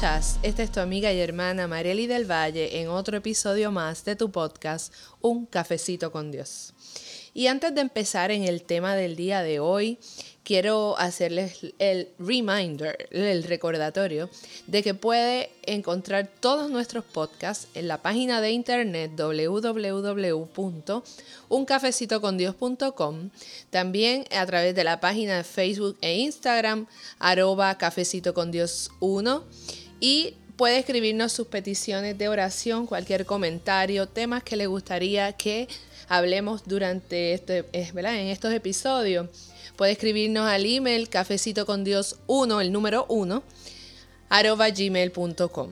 Shaz, esta es tu amiga y hermana Marieli del Valle en otro episodio más de tu podcast Un Cafecito con Dios. Y antes de empezar en el tema del día de hoy, quiero hacerles el reminder, el recordatorio, de que puede encontrar todos nuestros podcasts en la página de internet www.uncafecitocondios.com, también a través de la página de Facebook e Instagram @cafecitocondios1, y puede escribirnos sus peticiones de oración, cualquier comentario, temas que le gustaría que hablemos durante en estos episodios. Puede escribirnos al email cafecitocondios1, el número 1, @gmail.com.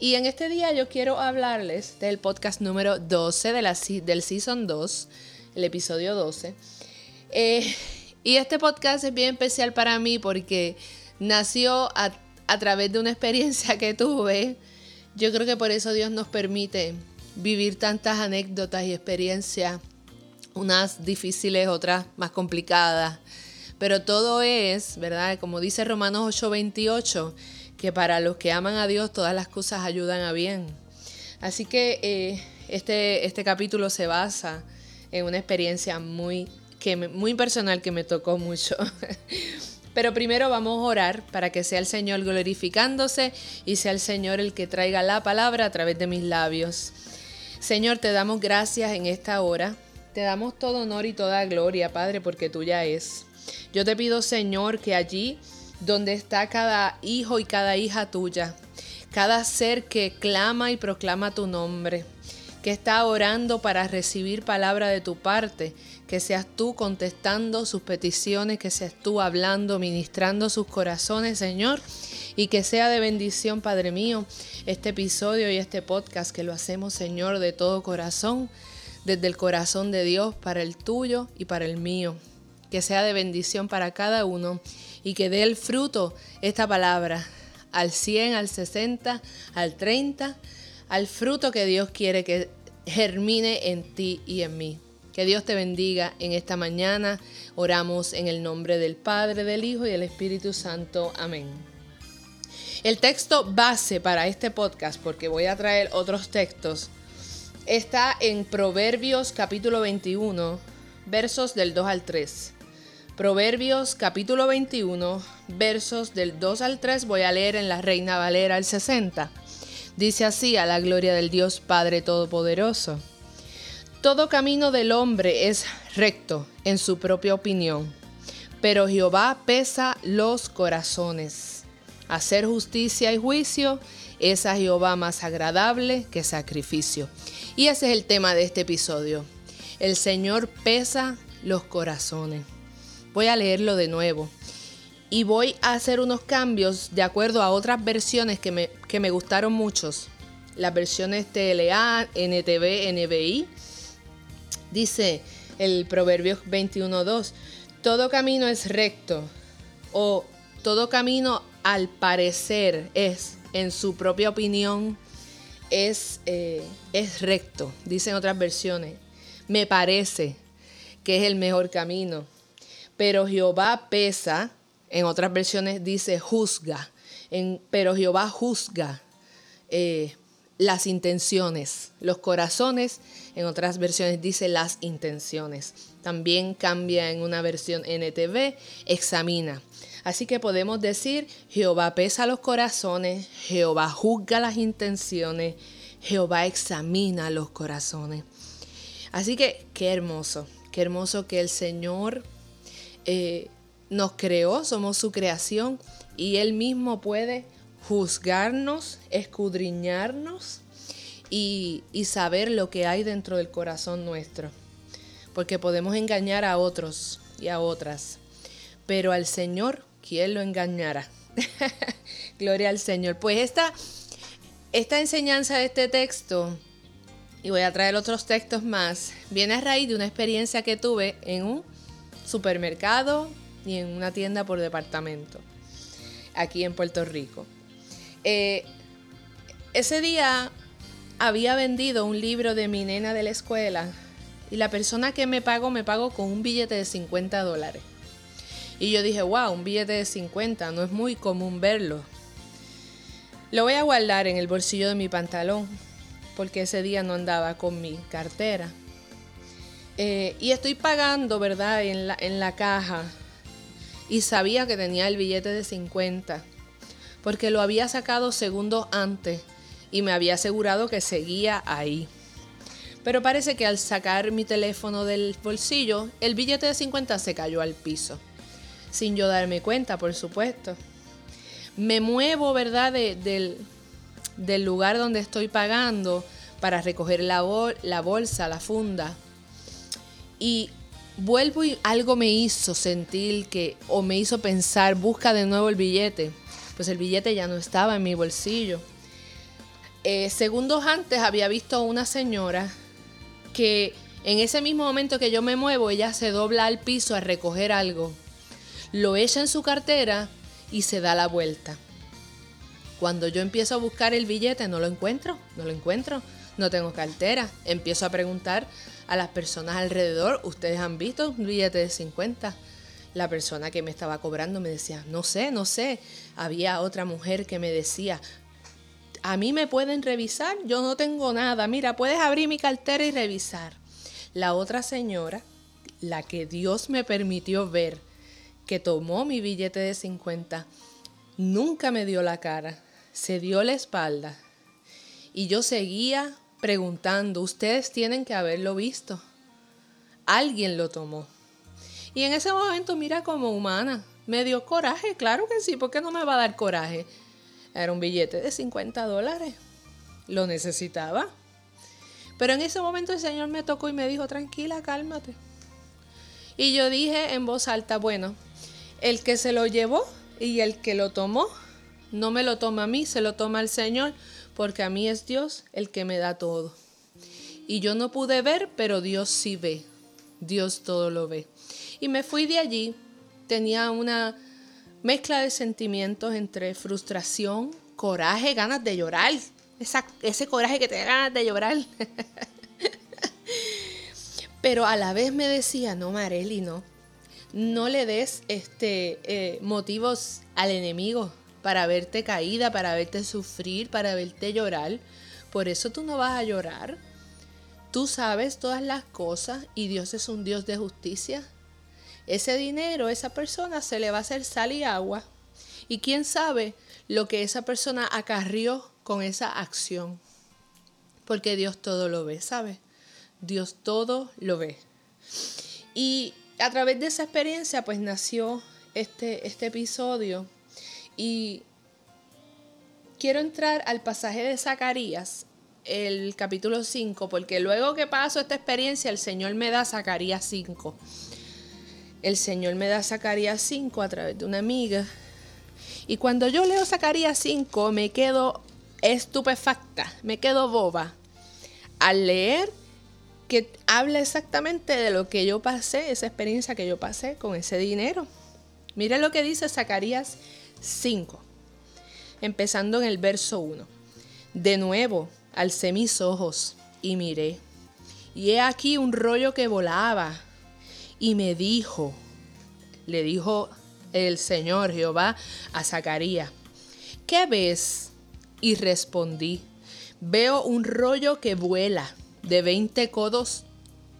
Y en este día yo quiero hablarles del podcast número 12 del Season 2, el episodio 12. Y este podcast es bien especial para mí porque nació a través de una experiencia que tuve. Yo creo que por eso Dios nos permite vivir tantas anécdotas y experiencias, unas difíciles, otras más complicadas, pero todo es, ¿verdad? Como dice Romanos 8:28, que para los que aman a Dios todas las cosas ayudan a bien. Así que este capítulo se basa en una experiencia muy personal que me tocó mucho. Pero primero vamos a orar para que sea el Señor glorificándose y sea el Señor el que traiga la palabra a través de mis labios. Señor, te damos gracias en esta hora. Te damos todo honor y toda gloria, Padre, porque tuya es. Yo te pido, Señor, que allí donde está cada hijo y cada hija tuya, cada ser que clama y proclama tu nombre, que está orando para recibir palabra de tu parte, que seas tú contestando sus peticiones, que seas tú hablando, ministrando sus corazones, Señor, y que sea de bendición, Padre mío, este episodio y este podcast que lo hacemos, Señor, de todo corazón, desde el corazón de Dios para el tuyo y para el mío. Que sea de bendición para cada uno y que dé el fruto esta palabra al 100, al 60, al 30, al fruto que Dios quiere que germine en ti y en mí. Que Dios te bendiga en esta mañana. Oramos en el nombre del Padre, del Hijo y del Espíritu Santo. Amén. El texto base para este podcast, porque voy a traer otros textos, está en Proverbios capítulo 21, versos del 2 al 3. Proverbios capítulo 21, versos del 2 al 3, voy a leer en la Reina Valera el 60. Dice así: a la gloria del Dios Padre Todopoderoso. Todo camino del hombre es recto en su propia opinión, pero Jehová pesa los corazones. Hacer justicia y juicio es a Jehová más agradable que sacrificio. Y ese es el tema de este episodio. El Señor pesa los corazones. Voy a leerlo de nuevo. Y voy a hacer unos cambios de acuerdo a otras versiones que me gustaron muchos. Las versiones TLA, NTV, NBI. Dice el Proverbios 21:2. Todo camino es recto, o todo camino al parecer es, en su propia opinión, es recto. Dicen otras versiones, me parece que es el mejor camino. Pero Jehová pesa, en otras versiones dice juzga. Pero Jehová juzga las intenciones, los corazones. En otras versiones dice las intenciones. También cambia en una versión NTV, examina. Así que podemos decir, Jehová pesa los corazones, Jehová juzga las intenciones, Jehová examina los corazones. Así que qué hermoso que el Señor nos creó, somos su creación, y Él mismo puede juzgarnos, escudriñarnos y saber lo que hay dentro del corazón nuestro. Porque podemos engañar a otros y a otras, pero al Señor, ¿quién lo engañará? Gloria al Señor. Pues esta enseñanza de este texto, y voy a traer otros textos más, viene a raíz de una experiencia que tuve en un supermercado y en una tienda por departamento, aquí en Puerto Rico. Ese día había vendido un libro de mi nena de la escuela y la persona que me pagó con un billete de $50. Y yo dije, wow, un billete de $50, no es muy común verlo. Lo voy a guardar en el bolsillo de mi pantalón, porque ese día no andaba con mi cartera. Y estoy pagando, ¿verdad?, en la caja. Y sabía que tenía el billete de 50, porque lo había sacado segundos antes y me había asegurado que seguía ahí. Pero parece que al sacar mi teléfono del bolsillo, el billete de 50 se cayó al piso. Sin yo darme cuenta, por supuesto. Me muevo, ¿verdad?, del lugar donde estoy pagando para recoger la bolsa, la funda. Y vuelvo y algo me hizo sentir o me hizo pensar, busca de nuevo el billete. Pues el billete ya no estaba en mi bolsillo. Segundos antes había visto a una señora que en ese mismo momento que yo me muevo, ella se dobla al piso a recoger algo. Lo echa en su cartera y se da la vuelta. Cuando yo empiezo a buscar el billete, no lo encuentro, no tengo cartera. Empiezo a preguntar a las personas alrededor, ¿ustedes han visto un billete de 50? La persona que me estaba cobrando me decía, no sé. Había otra mujer que me decía, ¿a mí me pueden revisar? Yo no tengo nada, mira, puedes abrir mi cartera y revisar. La otra señora, la que Dios me permitió ver, que tomó mi billete de 50, nunca me dio la cara, se dio la espalda. Y yo seguía preguntando, ustedes tienen que haberlo visto. Alguien lo tomó. Y en ese momento, mira, como humana, me dio coraje, claro que sí, ¿por qué no me va a dar coraje? Era un billete de $50, lo necesitaba. Pero en ese momento el Señor me tocó y me dijo, tranquila, cálmate. Y yo dije en voz alta, bueno, el que se lo llevó y el que lo tomó, no me lo toma a mí, se lo toma al Señor, porque a mí es Dios el que me da todo. Y yo no pude ver, pero Dios sí ve, Dios todo lo ve. Y me fui de allí, tenía una mezcla de sentimientos entre frustración, coraje, ganas de llorar, ese coraje que te da ganas de llorar. Pero a la vez me decía, no, Marieli, no le des motivos al enemigo para verte caída, para verte sufrir, para verte llorar. Por eso tú no vas a llorar. Tú sabes todas las cosas y Dios es un Dios de justicia. Ese dinero, esa persona se le va a hacer sal y agua. Y quién sabe lo que esa persona acarrió con esa acción. Porque Dios todo lo ve, ¿sabes? Dios todo lo ve. Y a través de esa experiencia pues nació este episodio. Y quiero entrar al pasaje de Zacarías, el capítulo 5, porque luego que paso esta experiencia el Señor me da Zacarías 5. El Señor me da Zacarías 5 a través de una amiga. Y cuando yo leo Zacarías 5 me quedo estupefacta, me quedo boba al leer que habla exactamente de lo que yo pasé, esa experiencia que yo pasé con ese dinero. Mira lo que dice Zacarías 5, empezando en el verso 1. De nuevo alcé mis ojos y miré, y he aquí un rollo que volaba, y le dijo el Señor Jehová a Zacarías, ¿qué ves? Y respondí, veo un rollo que vuela, de 20 codos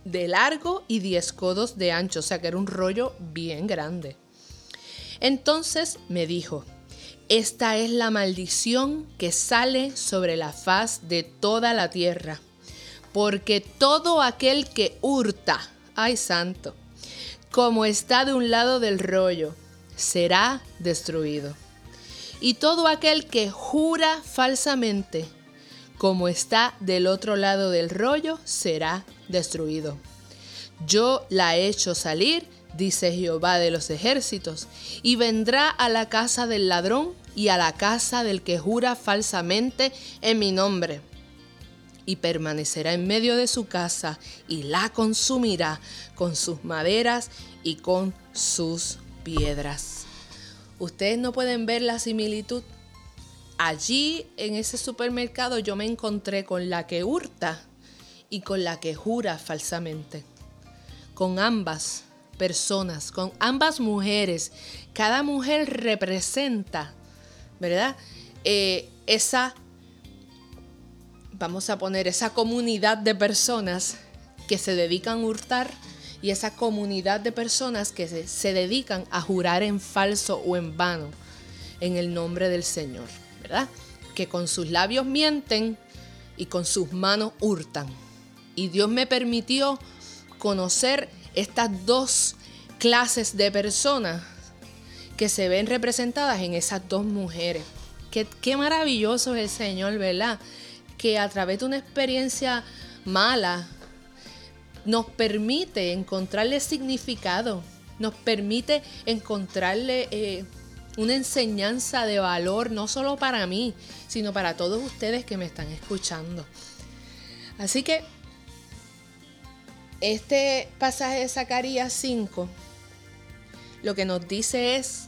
de largo y 10 codos de ancho, o sea que era un rollo bien grande. Entonces me dijo, esta es la maldición que sale sobre la faz de toda la tierra, porque todo aquel que hurta, ay santo, como está de un lado del rollo, será destruido. Y todo aquel que jura falsamente, como está del otro lado del rollo, será destruido. Yo la he hecho salir, dice Jehová de los ejércitos, y vendrá a la casa del ladrón y a la casa del que jura falsamente en mi nombre. Y permanecerá en medio de su casa y la consumirá con sus maderas y con sus piedras. Ustedes no pueden ver la similitud. Allí en ese supermercado yo me encontré con la que hurta y con la que jura falsamente. Con ambas personas, con ambas mujeres. Cada mujer representa, ¿verdad? esa comunidad de personas que se dedican a hurtar y esa comunidad de personas que se dedican a jurar en falso o en vano en el nombre del Señor, ¿verdad? Que con sus labios mienten y con sus manos hurtan. Y Dios me permitió conocer estas dos clases de personas que se ven representadas en esas dos mujeres. Qué maravilloso es el Señor, ¿verdad? Que a través de una experiencia mala nos permite encontrarle significado, nos permite encontrarle una enseñanza de valor, no solo para mí, sino para todos ustedes que me están escuchando. Así que este pasaje de Zacarías 5 lo que nos dice es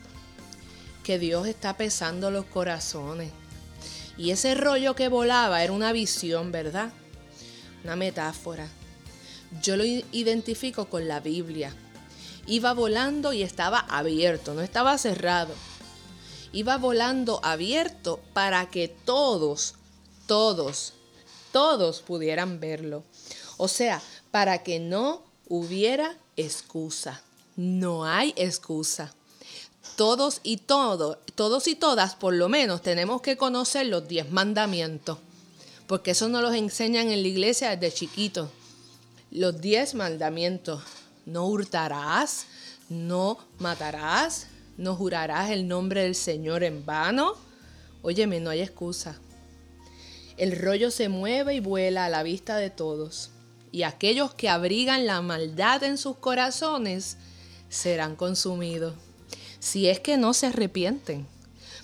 que Dios está pesando los corazones. Y ese rollo que volaba era una visión, ¿verdad? Una metáfora. Yo lo identifico con la Biblia. Iba volando y estaba abierto, no estaba cerrado. Iba volando abierto para que todos pudieran verlo. O sea, para que no hubiera excusa. No hay excusa. Todos y todas, por lo menos, tenemos que conocer los 10 mandamientos. Porque eso nos los enseñan en la iglesia desde chiquitos. Los 10 mandamientos. No hurtarás, no matarás, no jurarás el nombre del Señor en vano. Óyeme, no hay excusa. El rollo se mueve y vuela a la vista de todos. Y aquellos que abrigan la maldad en sus corazones serán consumidos. Si es que no se arrepienten,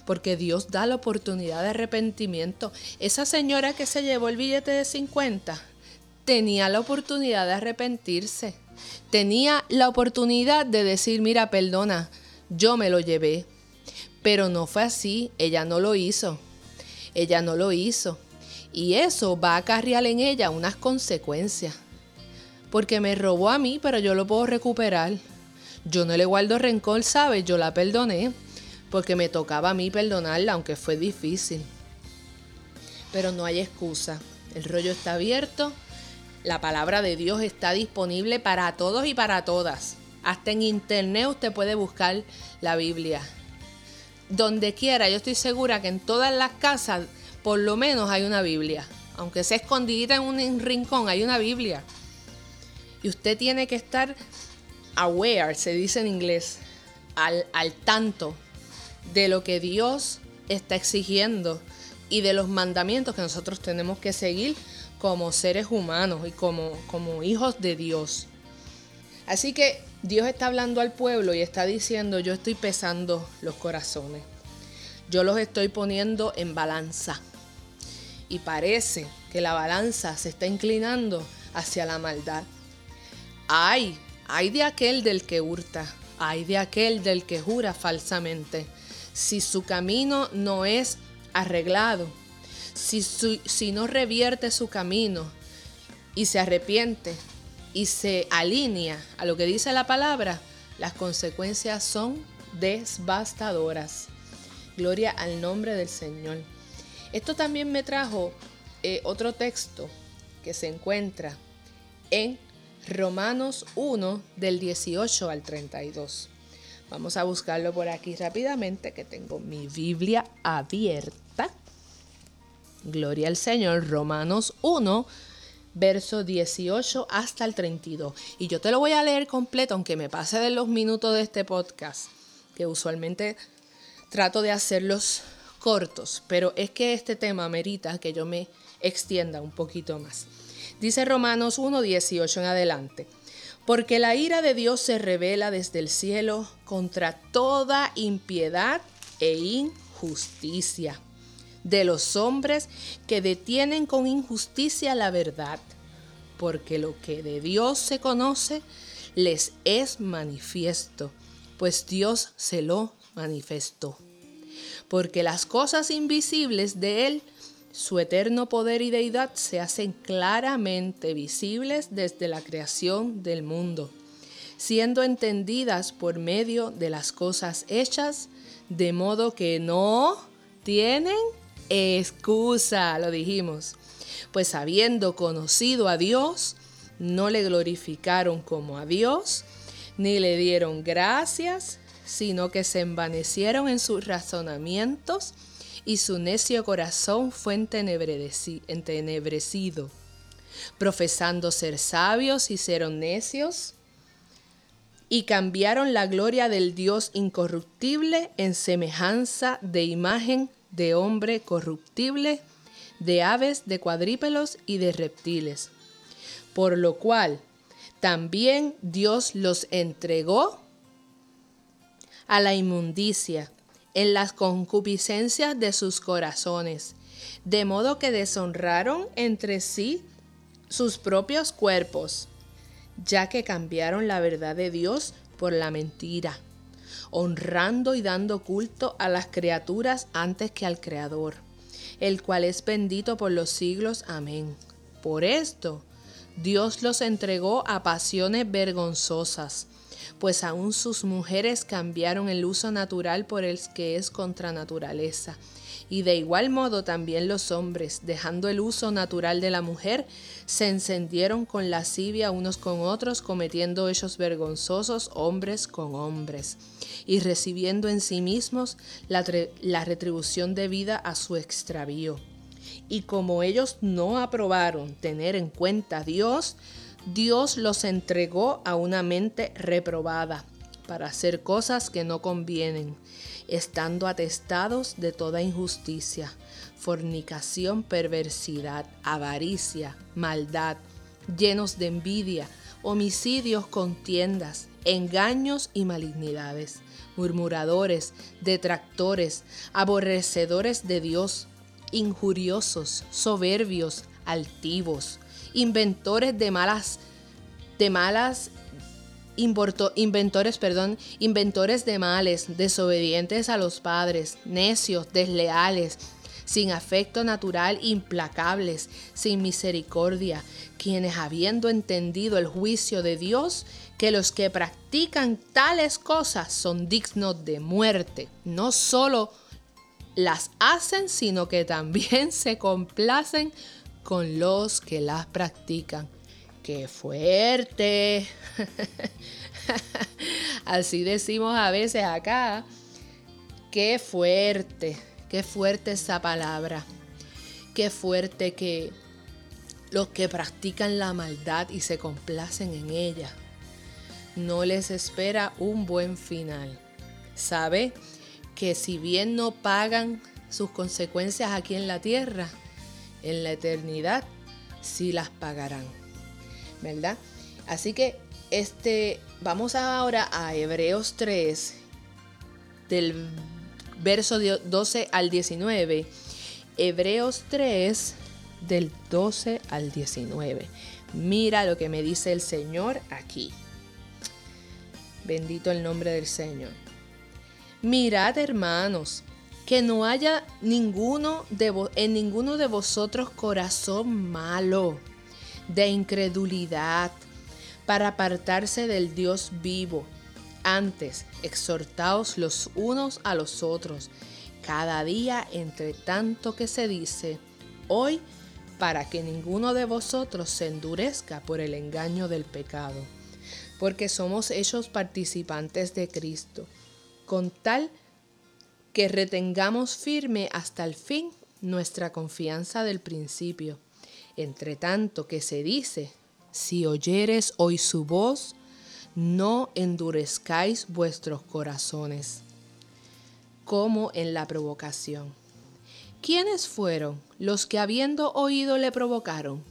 porque Dios da la oportunidad de arrepentimiento. Esa señora que se llevó el billete de 50 tenía la oportunidad de arrepentirse. Tenía la oportunidad de decir, mira, perdona, yo me lo llevé. Pero no fue así, ella no lo hizo. Y eso va a acarrear en ella unas consecuencias. Porque me robó a mí, pero yo lo puedo recuperar. Yo no le guardo rencor, ¿sabes? Yo la perdoné porque me tocaba a mí perdonarla, aunque fue difícil. Pero no hay excusa. El rollo está abierto. La palabra de Dios está disponible para todos y para todas. Hasta en internet usted puede buscar la Biblia. Donde quiera, yo estoy segura que en todas las casas por lo menos hay una Biblia. Aunque sea escondidita en un rincón, hay una Biblia. Y usted tiene que estar aware, se dice en inglés, al tanto de lo que Dios está exigiendo y de los mandamientos que nosotros tenemos que seguir como seres humanos y como hijos de Dios. Así que Dios está hablando al pueblo y está diciendo, yo estoy pesando los corazones, yo los estoy poniendo en balanza y parece que la balanza se está inclinando hacia la maldad. Ay de aquel del que hurta, ay de aquel del que jura falsamente. Si su camino no es arreglado, si no revierte su camino y se arrepiente y se alinea a lo que dice la palabra, las consecuencias son devastadoras. Gloria al nombre del Señor. Esto también me trajo otro texto que se encuentra en Romanos 1 del 18 al 32. Vamos a buscarlo por aquí rápidamente, que tengo mi Biblia abierta. Gloria al Señor. Romanos 1, verso 18 hasta el 32. Y yo te lo voy a leer completo, aunque me pase de los minutos de este podcast, que usualmente trato de hacerlos cortos, pero es que este tema merita que yo me extienda un poquito más. Dice Romanos 1, 18 en adelante. Porque la ira de Dios se revela desde el cielo contra toda impiedad e injusticia de los hombres que detienen con injusticia la verdad. Porque lo que de Dios se conoce les es manifiesto, pues Dios se lo manifestó. Porque las cosas invisibles de Él, su eterno poder y deidad, se hacen claramente visibles desde la creación del mundo, siendo entendidas por medio de las cosas hechas, de modo que no tienen excusa, lo dijimos. Pues habiendo conocido a Dios, no le glorificaron como a Dios, ni le dieron gracias, sino que se envanecieron en sus razonamientos y su necio corazón fue entenebrecido. Profesando ser sabios, hicieron necios y cambiaron la gloria del Dios incorruptible en semejanza de imagen de hombre corruptible, de aves, de cuadrúpedos y de reptiles. Por lo cual también Dios los entregó a la inmundicia en las concupiscencias de sus corazones, de modo que deshonraron entre sí sus propios cuerpos, ya que cambiaron la verdad de Dios por la mentira, honrando y dando culto a las criaturas antes que al Creador, el cual es bendito por los siglos. Amén. Por esto, Dios los entregó a pasiones vergonzosas, pues aún sus mujeres cambiaron el uso natural por el que es contra naturaleza. Y de igual modo también los hombres, dejando el uso natural de la mujer, se encendieron con lascivia unos con otros, cometiendo hechos vergonzosos hombres con hombres, y recibiendo en sí mismos la retribución debida a su extravío. Y como ellos no aprobaron tener en cuenta a Dios, Dios los entregó a una mente reprobada para hacer cosas que no convienen, estando atestados de toda injusticia, fornicación, perversidad, avaricia, maldad, llenos de envidia, homicidios, contiendas, engaños y malignidades, murmuradores, detractores, aborrecedores de Dios, injuriosos, soberbios, altivos, inventores de inventores de males, desobedientes a los padres, necios, desleales, sin afecto natural, implacables, sin misericordia, quienes habiendo entendido el juicio de Dios, que los que practican tales cosas son dignos de muerte, no solo las hacen, sino que también se complacen con los que las practican. ¡Qué fuerte! Así decimos a veces acá. ¡Qué fuerte! ¡Qué fuerte esa palabra! ¡Qué fuerte que los que practican la maldad y se complacen en ella, no les espera un buen final! ¿Sabe? Que si bien no pagan sus consecuencias aquí en la tierra, en la eternidad sí las pagarán, ¿verdad? Así que vamos ahora a Hebreos 3, del verso 12 al 19. Hebreos 3, del 12 al 19. Mira lo que me dice el Señor aquí. Bendito el nombre del Señor. Mirad, hermanos, que no haya en ninguno de vosotros corazón malo, de incredulidad, para apartarse del Dios vivo. Antes, exhortaos los unos a los otros, cada día, entre tanto que se dice hoy, para que ninguno de vosotros se endurezca por el engaño del pecado, porque somos hechos participantes de Cristo, con tal que retengamos firme hasta el fin nuestra confianza del principio. Entre tanto que se dice, si oyeres hoy su voz, no endurezcáis vuestros corazones, como en la provocación. ¿Quiénes fueron los que habiendo oído le provocaron?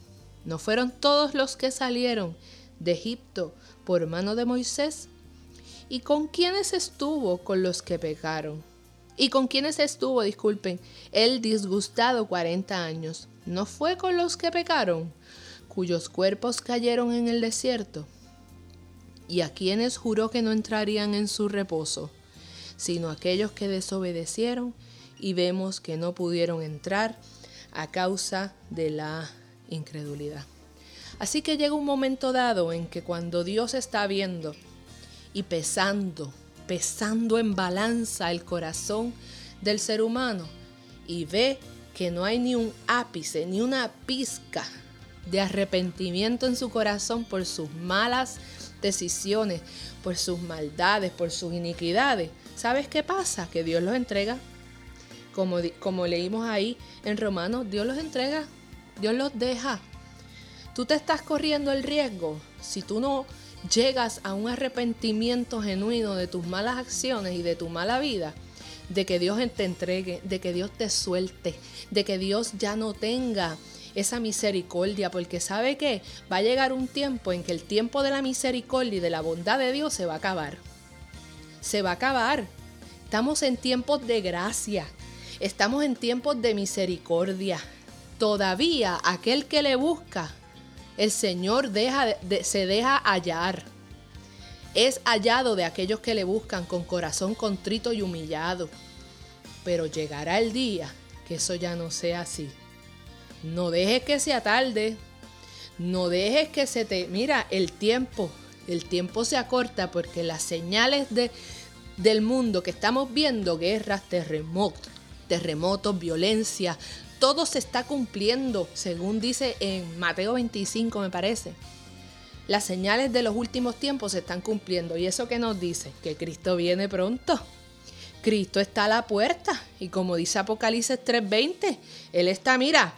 ¿No fueron todos los que salieron de Egipto por mano de Moisés? ¿Y con quiénes estuvo? Con los que pecaron. ¿Y con quiénes estuvo, el disgustado 40 años? ¿No fue con los que pecaron, cuyos cuerpos cayeron en el desierto? ¿Y a quienes juró que no entrarían en su reposo, sino aquellos que desobedecieron y vemos que no pudieron entrar a causa de la incredulidad? Así que llega un momento dado en que cuando Dios está viendo y pesando en balanza el corazón del ser humano, y ve que no hay ni un ápice, ni una pizca de arrepentimiento en su corazón por sus malas decisiones, por sus maldades, por sus iniquidades, ¿sabes qué pasa? Que Dios los entrega. Como leímos ahí en Romanos, Dios los entrega, Dios los deja. Tú te estás corriendo el riesgo, si tú no llegas a un arrepentimiento genuino de tus malas acciones y de tu mala vida, de que Dios te entregue, de que Dios te suelte, de que Dios ya no tenga esa misericordia, porque ¿sabe qué? Va a llegar un tiempo en que el tiempo de la misericordia y de la bondad de Dios se va a acabar. Se va a acabar. Estamos en tiempos de gracia. Estamos en tiempos de misericordia. Todavía aquel que le busca, el Señor se deja hallar. Es hallado de aquellos que le buscan con corazón contrito y humillado. Pero llegará el día que eso ya no sea así. No dejes que sea tarde. No dejes que se te... Mira, el tiempo se acorta porque las señales del mundo que estamos viendo, guerras, terremotos, violencia, todo se está cumpliendo, según dice en Mateo 25, me parece. Las señales de los últimos tiempos se están cumpliendo. ¿Y eso qué nos dice? Que Cristo viene pronto. Cristo está a la puerta. Y como dice Apocalipsis 3:20, Él está, mira,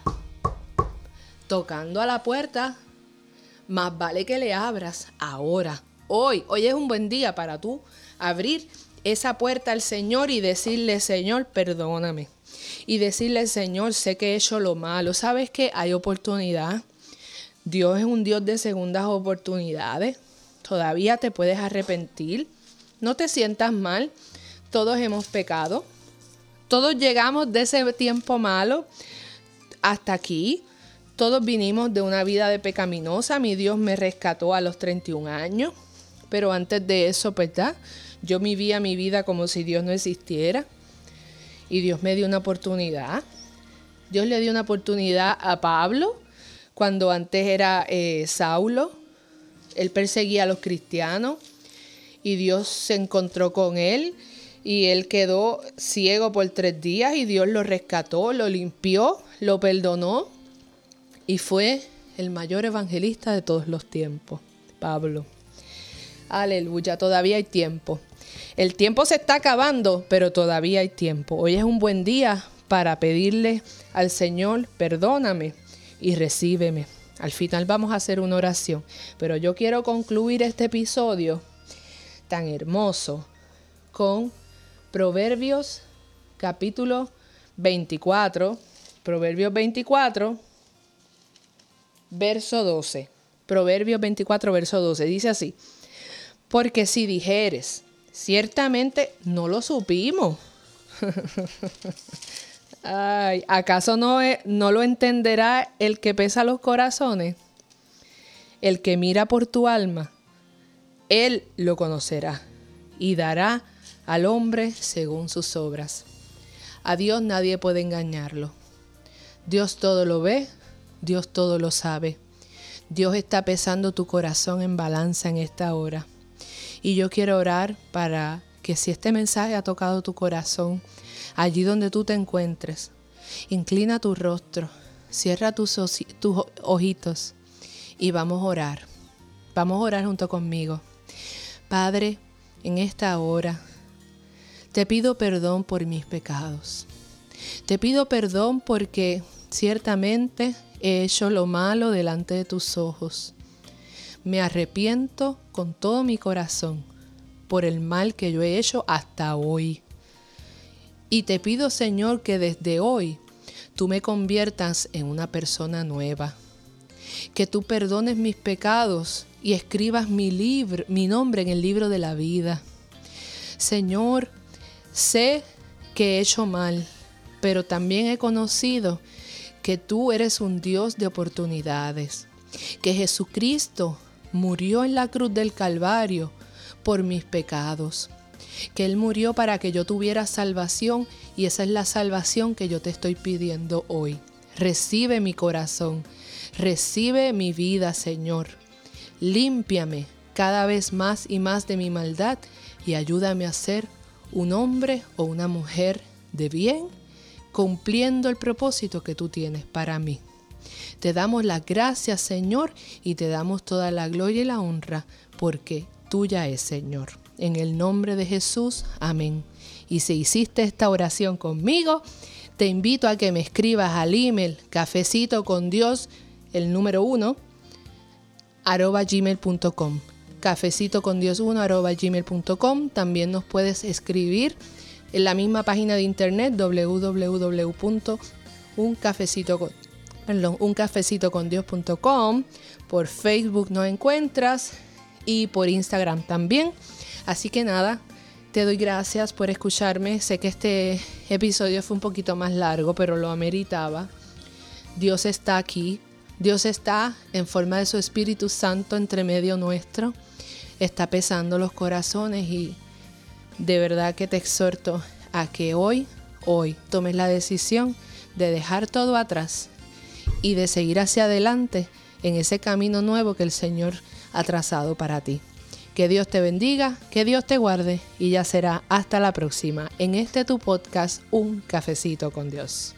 tocando a la puerta. Más vale que le abras ahora. Hoy es un buen día para tú abrir esa puerta al Señor y decirle, Señor, perdóname. Y decirle al Señor, sé que he hecho lo malo. ¿Sabes qué? Hay oportunidad. Dios es un Dios de segundas oportunidades. Todavía te puedes arrepentir. No te sientas mal. Todos hemos pecado. Todos llegamos de ese tiempo malo hasta aquí. Todos vinimos de una vida de pecaminosa. Mi Dios me rescató a los 31 años. Pero antes de eso, ¿verdad? Yo vivía mi vida como si Dios no existiera. Y Dios me dio una oportunidad. Dios le dio una oportunidad a Pablo, cuando antes era Saulo. Él perseguía a los cristianos y Dios se encontró con él y él quedó ciego por 3 días y Dios lo rescató, lo limpió, lo perdonó y fue el mayor evangelista de todos los tiempos, Pablo. Aleluya, todavía hay tiempo. El tiempo se está acabando, pero todavía hay tiempo. Hoy es un buen día para pedirle al Señor, perdóname y recíbeme. Al final vamos a hacer una oración, pero yo quiero concluir este episodio tan hermoso con Proverbios capítulo 24, Proverbios 24, verso 12. Proverbios 24, verso 12, dice así: porque si dijeres, ciertamente no lo supimos. Ay, ¿acaso no lo entenderá el que pesa los corazones? El que mira por tu alma, él lo conocerá y dará al hombre según sus obras. A Dios nadie puede engañarlo. Dios todo lo ve, Dios todo lo sabe. Dios está pesando tu corazón en balanza en esta hora. Y yo quiero orar para que si este mensaje ha tocado tu corazón, allí donde tú te encuentres, inclina tu rostro, cierra tus ojitos y vamos a orar. Vamos a orar junto conmigo. Padre, en esta hora te pido perdón por mis pecados. Te pido perdón porque ciertamente he hecho lo malo delante de tus ojos. Me arrepiento con todo mi corazón por el mal que yo he hecho hasta hoy. Y te pido, Señor, que desde hoy tú me conviertas en una persona nueva. Que tú perdones mis pecados y escribas mi nombre en el libro de la vida. Señor, sé que he hecho mal, pero también he conocido que tú eres un Dios de oportunidades. Que Jesucristo murió en la cruz del Calvario por mis pecados, que Él murió para que yo tuviera salvación y esa es la salvación que yo te estoy pidiendo hoy. Recibe mi corazón, recibe mi vida, Señor. Límpiame cada vez más y más de mi maldad y ayúdame a ser un hombre o una mujer de bien, cumpliendo el propósito que tú tienes para mí. Te damos las gracias, Señor, y te damos toda la gloria y la honra, porque tuya es, Señor. En el nombre de Jesús, amén. Y si hiciste esta oración conmigo, te invito a que me escribas al email cafecitocondios1@gmail.com. cafecitocondios1@gmail.com. También nos puedes escribir en la misma página de internet www.uncafecitocondios.com. Por Facebook nos encuentras y por Instagram también. Así que nada, te doy gracias por escucharme. Sé que este episodio fue un poquito más largo, pero lo ameritaba. Dios está aquí. Dios está en forma de su Espíritu Santo entre medio nuestro. Está pesando los corazones y de verdad que te exhorto a que hoy tomes la decisión de dejar todo atrás y de seguir hacia adelante en ese camino nuevo que el Señor ha trazado para ti. Que Dios te bendiga, que Dios te guarde y ya será hasta la próxima en este tu podcast Un Cafecito con Dios.